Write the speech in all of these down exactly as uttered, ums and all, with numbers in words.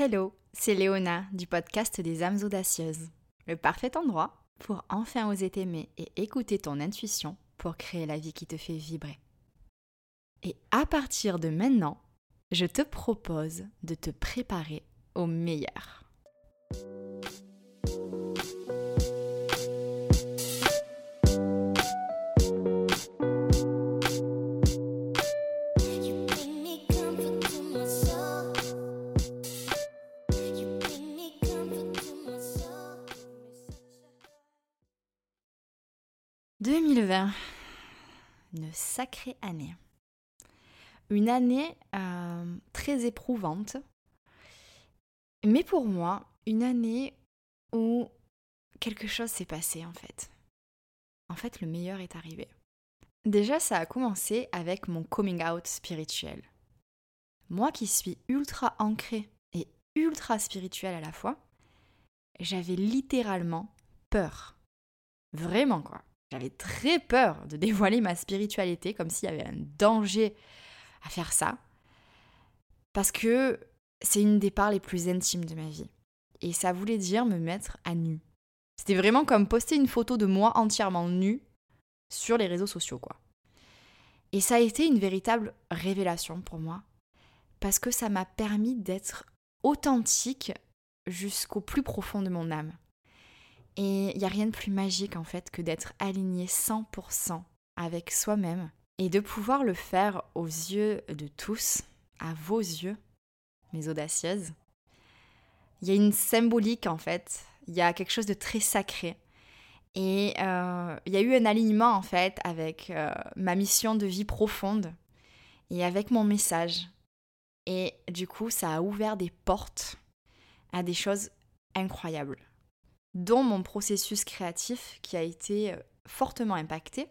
Hello, c'est Léona du podcast des âmes audacieuses. Le parfait endroit pour enfin oser t'aimer et écouter ton intuition pour créer la vie qui te fait vibrer. Et à partir de maintenant, je te propose de te préparer au meilleur. deux mille vingt, une sacrée année. Une année euh, très éprouvante, mais pour moi, une année où quelque chose s'est passé en fait. En fait, le meilleur est arrivé. Déjà, ça a commencé avec mon coming out spirituel. Moi qui suis ultra ancrée et ultra spirituelle à la fois, j'avais littéralement peur. Vraiment quoi. J'avais très peur de dévoiler ma spiritualité, comme s'il y avait un danger à faire ça. Parce que c'est une des parts les plus intimes de ma vie. Et ça voulait dire me mettre à nu. C'était vraiment comme poster une photo de moi entièrement nue sur les réseaux sociaux, quoi. Et ça a été une véritable révélation pour moi. Parce que ça m'a permis d'être authentique jusqu'au plus profond de mon âme. Et il n'y a rien de plus magique en fait que d'être aligné cent pour cent avec soi-même et de pouvoir le faire aux yeux de tous, à vos yeux, mes audacieuses. Il y a une symbolique en fait, il y a quelque chose de très sacré. Et il euh, y a eu un alignement en fait avec euh, ma mission de vie profonde et avec mon message. Et du coup, ça a ouvert des portes à des choses incroyables, dont mon processus créatif qui a été fortement impacté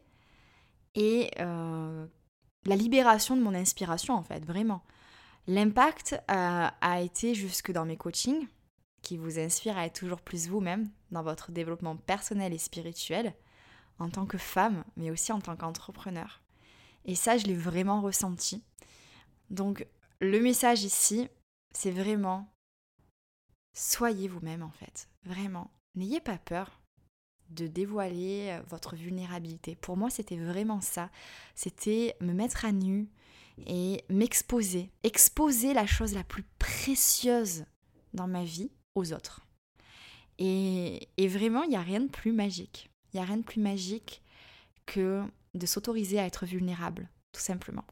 et euh, la libération de mon inspiration en fait, vraiment. L'impact euh, a été jusque dans mes coachings qui vous inspirent à être toujours plus vous-même dans votre développement personnel et spirituel en tant que femme mais aussi en tant qu'entrepreneur. Et ça, je l'ai vraiment ressenti. Donc le message ici, c'est vraiment soyez vous-même en fait, vraiment. N'ayez pas peur de dévoiler votre vulnérabilité. Pour moi, c'était vraiment ça. C'était me mettre à nu et m'exposer. Exposer la chose la plus précieuse dans ma vie aux autres. Et, et vraiment, il n'y a rien de plus magique. Il n'y a rien de plus magique que de s'autoriser à être vulnérable, tout simplement.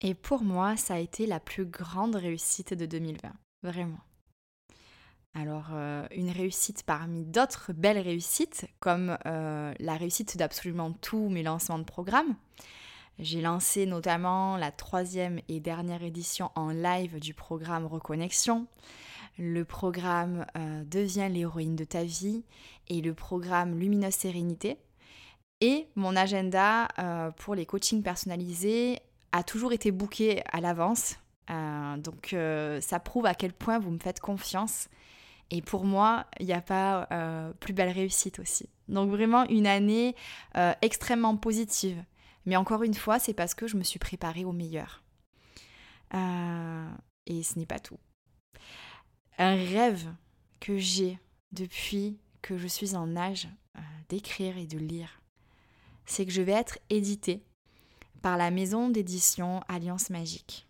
Et pour moi, ça a été la plus grande réussite de deux mille vingt. Vraiment. Alors, euh, une réussite parmi d'autres belles réussites, comme euh, la réussite d'absolument tous mes lancements de programmes. J'ai lancé notamment la troisième et dernière édition en live du programme Reconnexion, le programme euh, Deviens l'héroïne de ta vie et le programme Lumineuse Sérénité. Et mon agenda euh, pour les coachings personnalisés a toujours été booké à l'avance. Euh, donc, euh, ça prouve à quel point vous me faites confiance. Et pour moi, il n'y a pas euh, plus belle réussite aussi. Donc vraiment une année euh, extrêmement positive. Mais encore une fois, c'est parce que je me suis préparée au meilleur. Euh, et ce n'est pas tout. Un rêve que j'ai depuis que je suis en âge euh, d'écrire et de lire, c'est que je vais être éditée par la maison d'édition Alliance Magique.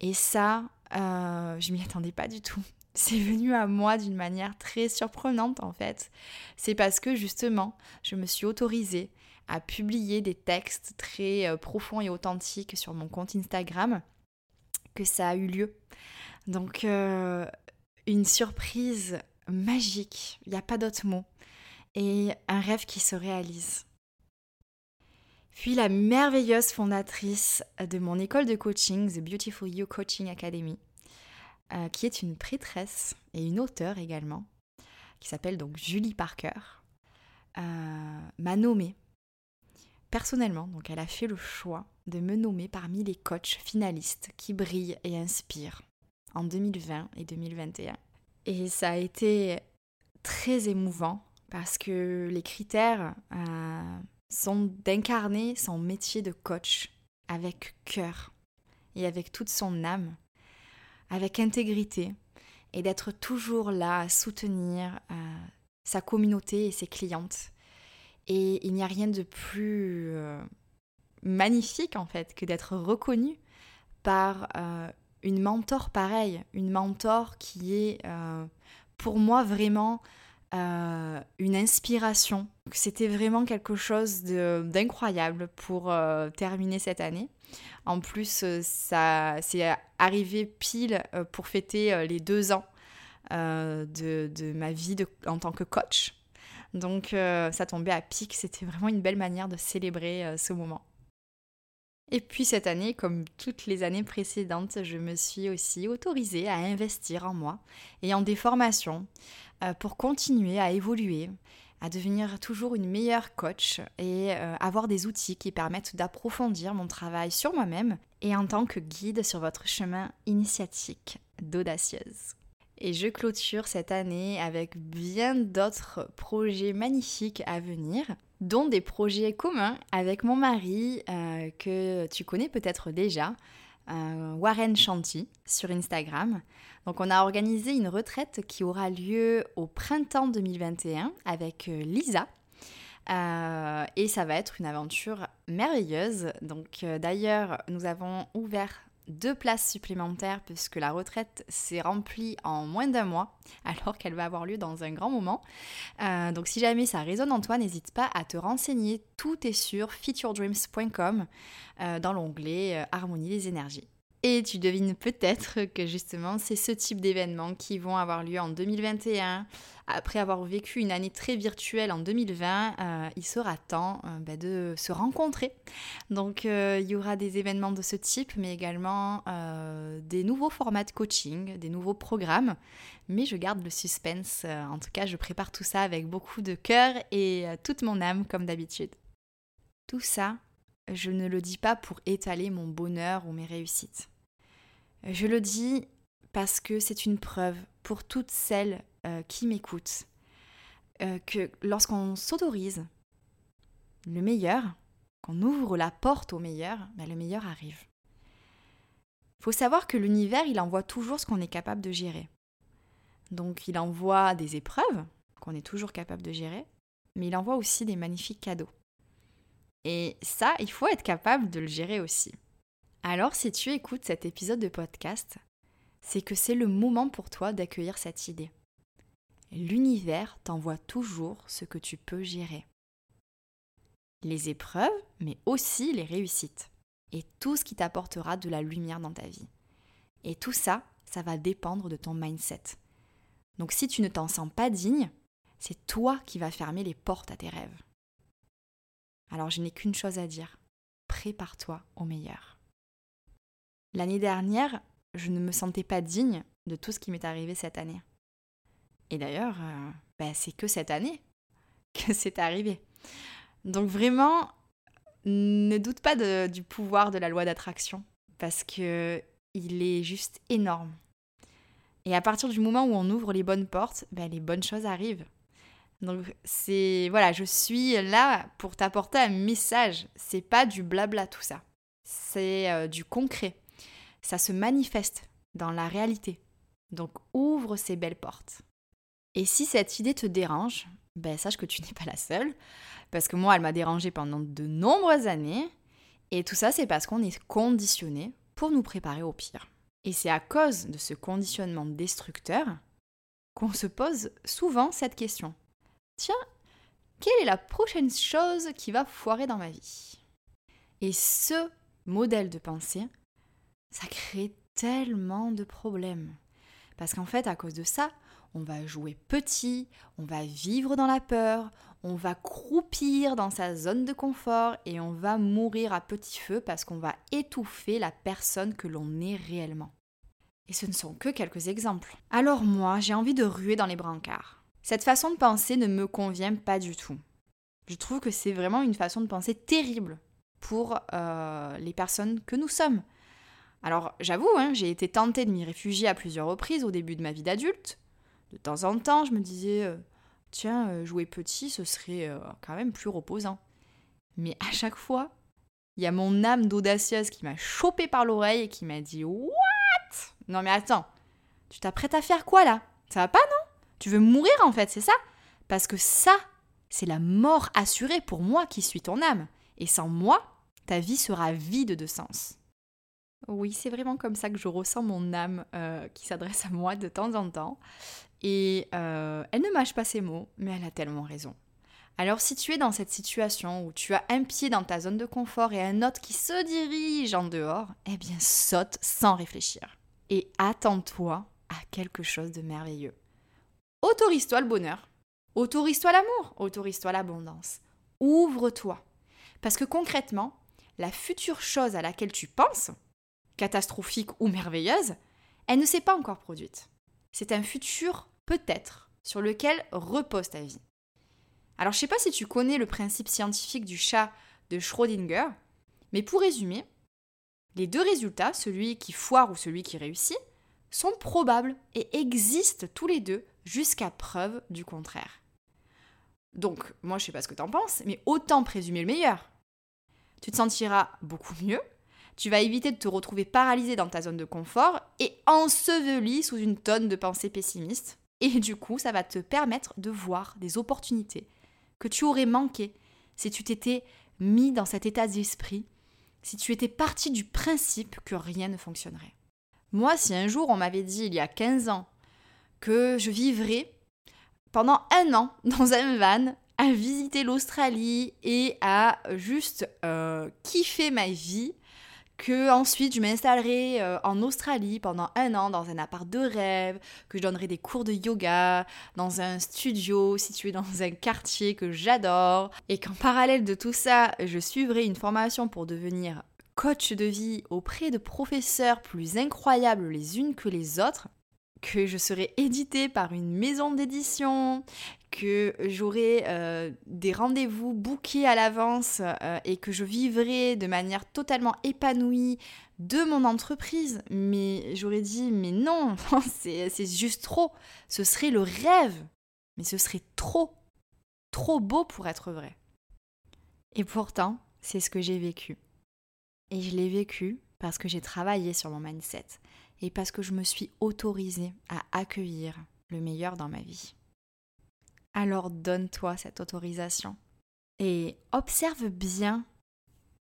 Et ça, euh, je ne m'y attendais pas du tout. C'est venu à moi d'une manière très surprenante en fait. C'est parce que justement, je me suis autorisée à publier des textes très euh, profonds et authentiques sur mon compte Instagram que ça a eu lieu. Donc, euh, une surprise magique, il n'y a pas d'autre mot. Et un rêve qui se réalise. Puis la merveilleuse fondatrice de mon école de coaching, The Beautiful You Coaching Academy, Euh, qui est une prêtresse et une auteure également, qui s'appelle donc Julie Parker, euh, m'a nommée personnellement. Donc elle a fait le choix de me nommer parmi les coachs finalistes qui brillent et inspirent en deux mille vingt et deux mille vingt et un. Et ça a été très émouvant parce que les critères euh, sont d'incarner son métier de coach avec cœur et avec toute son âme, avec intégrité et d'être toujours là à soutenir euh, sa communauté et ses clientes. Et il n'y a rien de plus euh, magnifique en fait que d'être reconnu par euh, une mentor pareille, une mentor qui est euh, pour moi vraiment euh, une inspiration. Donc, c'était vraiment quelque chose de, d'incroyable pour euh, terminer cette année. En plus, ça, c'est arrivé pile pour fêter les deux ans euh, de, de ma vie de, en tant que coach. Donc euh, ça tombait à pic, c'était vraiment une belle manière de célébrer euh, ce moment. Et puis cette année, comme toutes les années précédentes, je me suis aussi autorisée à investir en moi et en des formations euh, pour continuer à évoluer, à devenir toujours une meilleure coach et euh, avoir des outils qui permettent d'approfondir mon travail sur moi-même et en tant que guide sur votre chemin initiatique d'audacieuse. Et je clôture cette année avec bien d'autres projets magnifiques à venir, dont des projets communs avec mon mari euh, que tu connais peut-être déjà, euh, Warren Shanti, sur Instagram. Donc on a organisé une retraite qui aura lieu au printemps deux mille vingt et un avec Lisa. Euh, et ça va être une aventure merveilleuse. Donc euh, d'ailleurs, nous avons ouvert deux places supplémentaires puisque la retraite s'est remplie en moins d'un mois alors qu'elle va avoir lieu dans un grand moment. Euh, donc si jamais ça résonne en toi, n'hésite pas à te renseigner. Tout est sur fit your dreams point com euh, dans l'onglet euh, Harmonie des énergies. Et tu devines peut-être que justement c'est ce type d'événements qui vont avoir lieu en deux mille vingt et un. Après avoir vécu une année très virtuelle en deux mille vingt, euh, il sera temps euh, bah, de se rencontrer. Donc euh, il y aura des événements de ce type, mais également euh, des nouveaux formats de coaching, des nouveaux programmes. Mais je garde le suspense. En tout cas, je prépare tout ça avec beaucoup de cœur et toute mon âme comme d'habitude. Tout ça, je ne le dis pas pour étaler mon bonheur ou mes réussites. Je le dis parce que c'est une preuve pour toutes celles euh, qui m'écoutent euh, que lorsqu'on s'autorise le meilleur, qu'on ouvre la porte au meilleur, ben le meilleur arrive. Il faut savoir que l'univers, il envoie toujours ce qu'on est capable de gérer. Donc il envoie des épreuves qu'on est toujours capable de gérer, mais il envoie aussi des magnifiques cadeaux. Et ça, il faut être capable de le gérer aussi. Alors si tu écoutes cet épisode de podcast, c'est que c'est le moment pour toi d'accueillir cette idée. L'univers t'envoie toujours ce que tu peux gérer. Les épreuves, mais aussi les réussites. Et tout ce qui t'apportera de la lumière dans ta vie. Et tout ça, ça va dépendre de ton mindset. Donc si tu ne t'en sens pas digne, c'est toi qui vas fermer les portes à tes rêves. Alors je n'ai qu'une chose à dire, prépare-toi au meilleur. L'année dernière, je ne me sentais pas digne de tout ce qui m'est arrivé cette année. Et d'ailleurs, euh, bah c'est que cette année que c'est arrivé. Donc vraiment, ne doute pas de, du pouvoir de la loi d'attraction, parce que il est juste énorme. Et à partir du moment où on ouvre les bonnes portes, bah les bonnes choses arrivent. Donc c'est, voilà, je suis là pour t'apporter un message, c'est pas du blabla tout ça, c'est euh, du concret, ça se manifeste dans la réalité, donc ouvre ces belles portes. Et si cette idée te dérange, ben sache que tu n'es pas la seule, parce que moi elle m'a dérangée pendant de nombreuses années, et tout ça c'est parce qu'on est conditionné pour nous préparer au pire. Et c'est à cause de ce conditionnement destructeur qu'on se pose souvent cette question. Tiens, quelle est la prochaine chose qui va foirer dans ma vie ? Et ce modèle de pensée, ça crée tellement de problèmes. Parce qu'en fait, à cause de ça, on va jouer petit, on va vivre dans la peur, on va croupir dans sa zone de confort et on va mourir à petit feu parce qu'on va étouffer la personne que l'on est réellement. Et ce ne sont que quelques exemples. Alors moi, j'ai envie de ruer dans les brancards. Cette façon de penser ne me convient pas du tout. Je trouve que c'est vraiment une façon de penser terrible pour euh, les personnes que nous sommes. Alors j'avoue, hein, j'ai été tentée de m'y réfugier à plusieurs reprises au début de ma vie d'adulte. De temps en temps, je me disais euh, « Tiens, euh, jouer petit, ce serait euh, quand même plus reposant. » Mais à chaque fois, il y a mon âme d'audacieuse qui m'a chopée par l'oreille et qui m'a dit « What ? Non mais attends, Tu t'apprêtes à faire quoi, là? Ça va pas, non? Tu veux mourir, en fait, c'est ça? Parce que ça, c'est la mort assurée pour moi qui suis ton âme. Et sans moi, ta vie sera vide de sens. » Oui, c'est vraiment comme ça que je ressens mon âme euh, qui s'adresse à moi de temps en temps. Et euh, elle ne mâche pas ses mots, mais elle a tellement raison. Alors si tu es dans cette situation où tu as un pied dans ta zone de confort et un autre qui se dirige en dehors, eh bien saute sans réfléchir. Et attends-toi à quelque chose de merveilleux. Autorise-toi le bonheur, autorise-toi l'amour, autorise-toi l'abondance. Ouvre-toi. Parce que concrètement, la future chose à laquelle tu penses, catastrophique ou merveilleuse, elle ne s'est pas encore produite. C'est un futur peut-être sur lequel repose ta vie. Alors, je ne sais pas si tu connais le principe scientifique du chat de Schrödinger, mais pour résumer, les deux résultats, celui qui foire ou celui qui réussit, sont probables et existent tous les deux jusqu'à preuve du contraire. Donc, moi, je ne sais pas ce que tu en penses, mais autant présumer le meilleur. Tu te sentiras beaucoup mieux, tu vas éviter de te retrouver paralysé dans ta zone de confort et enseveli sous une tonne de pensées pessimistes. Et du coup, ça va te permettre de voir des opportunités que tu aurais manquées si tu t'étais mis dans cet état d'esprit, si tu étais parti du principe que rien ne fonctionnerait. Moi, si un jour on m'avait dit, il y a quinze ans, que je vivrais pendant un an dans un van à visiter l'Australie et à juste euh, kiffer ma vie, que ensuite je m'installerai euh, en Australie pendant un an dans un appart de rêve, que je donnerai des cours de yoga dans un studio situé dans un quartier que j'adore, et qu'en parallèle de tout ça, je suivrai une formation pour devenir coach de vie auprès de professeurs plus incroyables les unes que les autres, que je serai éditée par une maison d'édition, que j'aurai euh, des rendez-vous bookés à l'avance euh, et que je vivrai de manière totalement épanouie de mon entreprise. Mais j'aurais dit, mais non, c'est, c'est juste trop. Ce serait le rêve, mais ce serait trop, trop beau pour être vrai. Et pourtant, c'est ce que j'ai vécu. Et je l'ai vécu parce que j'ai travaillé sur mon mindset et parce que je me suis autorisée à accueillir le meilleur dans ma vie. Alors donne-toi cette autorisation et observe bien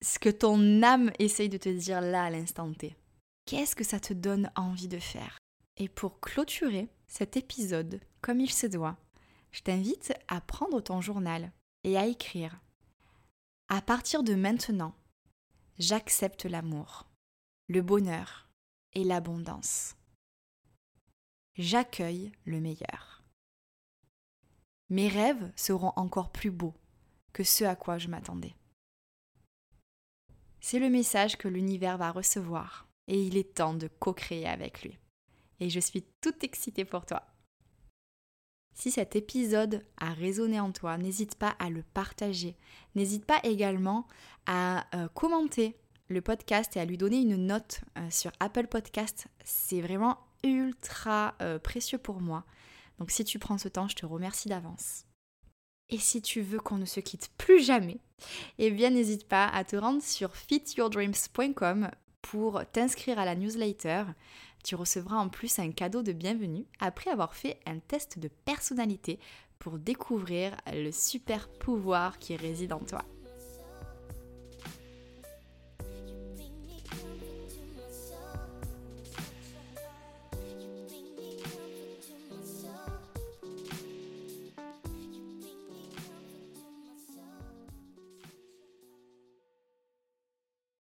ce que ton âme essaye de te dire là à l'instant T. Qu'est-ce que ça te donne envie de faire? Et pour clôturer cet épisode comme il se doit, je t'invite à prendre ton journal et à écrire. À partir de maintenant, j'accepte l'amour, le bonheur et l'abondance. J'accueille le meilleur. Mes rêves seront encore plus beaux que ceux à quoi je m'attendais. C'est le message que l'univers va recevoir et il est temps de co-créer avec lui. Et je suis toute excitée pour toi. Si cet épisode a résonné en toi, n'hésite pas à le partager. N'hésite pas également à commenter le podcast et à lui donner une note sur Apple Podcast. C'est vraiment ultra précieux pour moi. Donc si tu prends ce temps, je te remercie d'avance. Et si tu veux qu'on ne se quitte plus jamais, eh bien n'hésite pas à te rendre sur fit your dreams point com pour t'inscrire à la newsletter. Tu recevras en plus un cadeau de bienvenue après avoir fait un test de personnalité pour découvrir le super pouvoir qui réside en toi.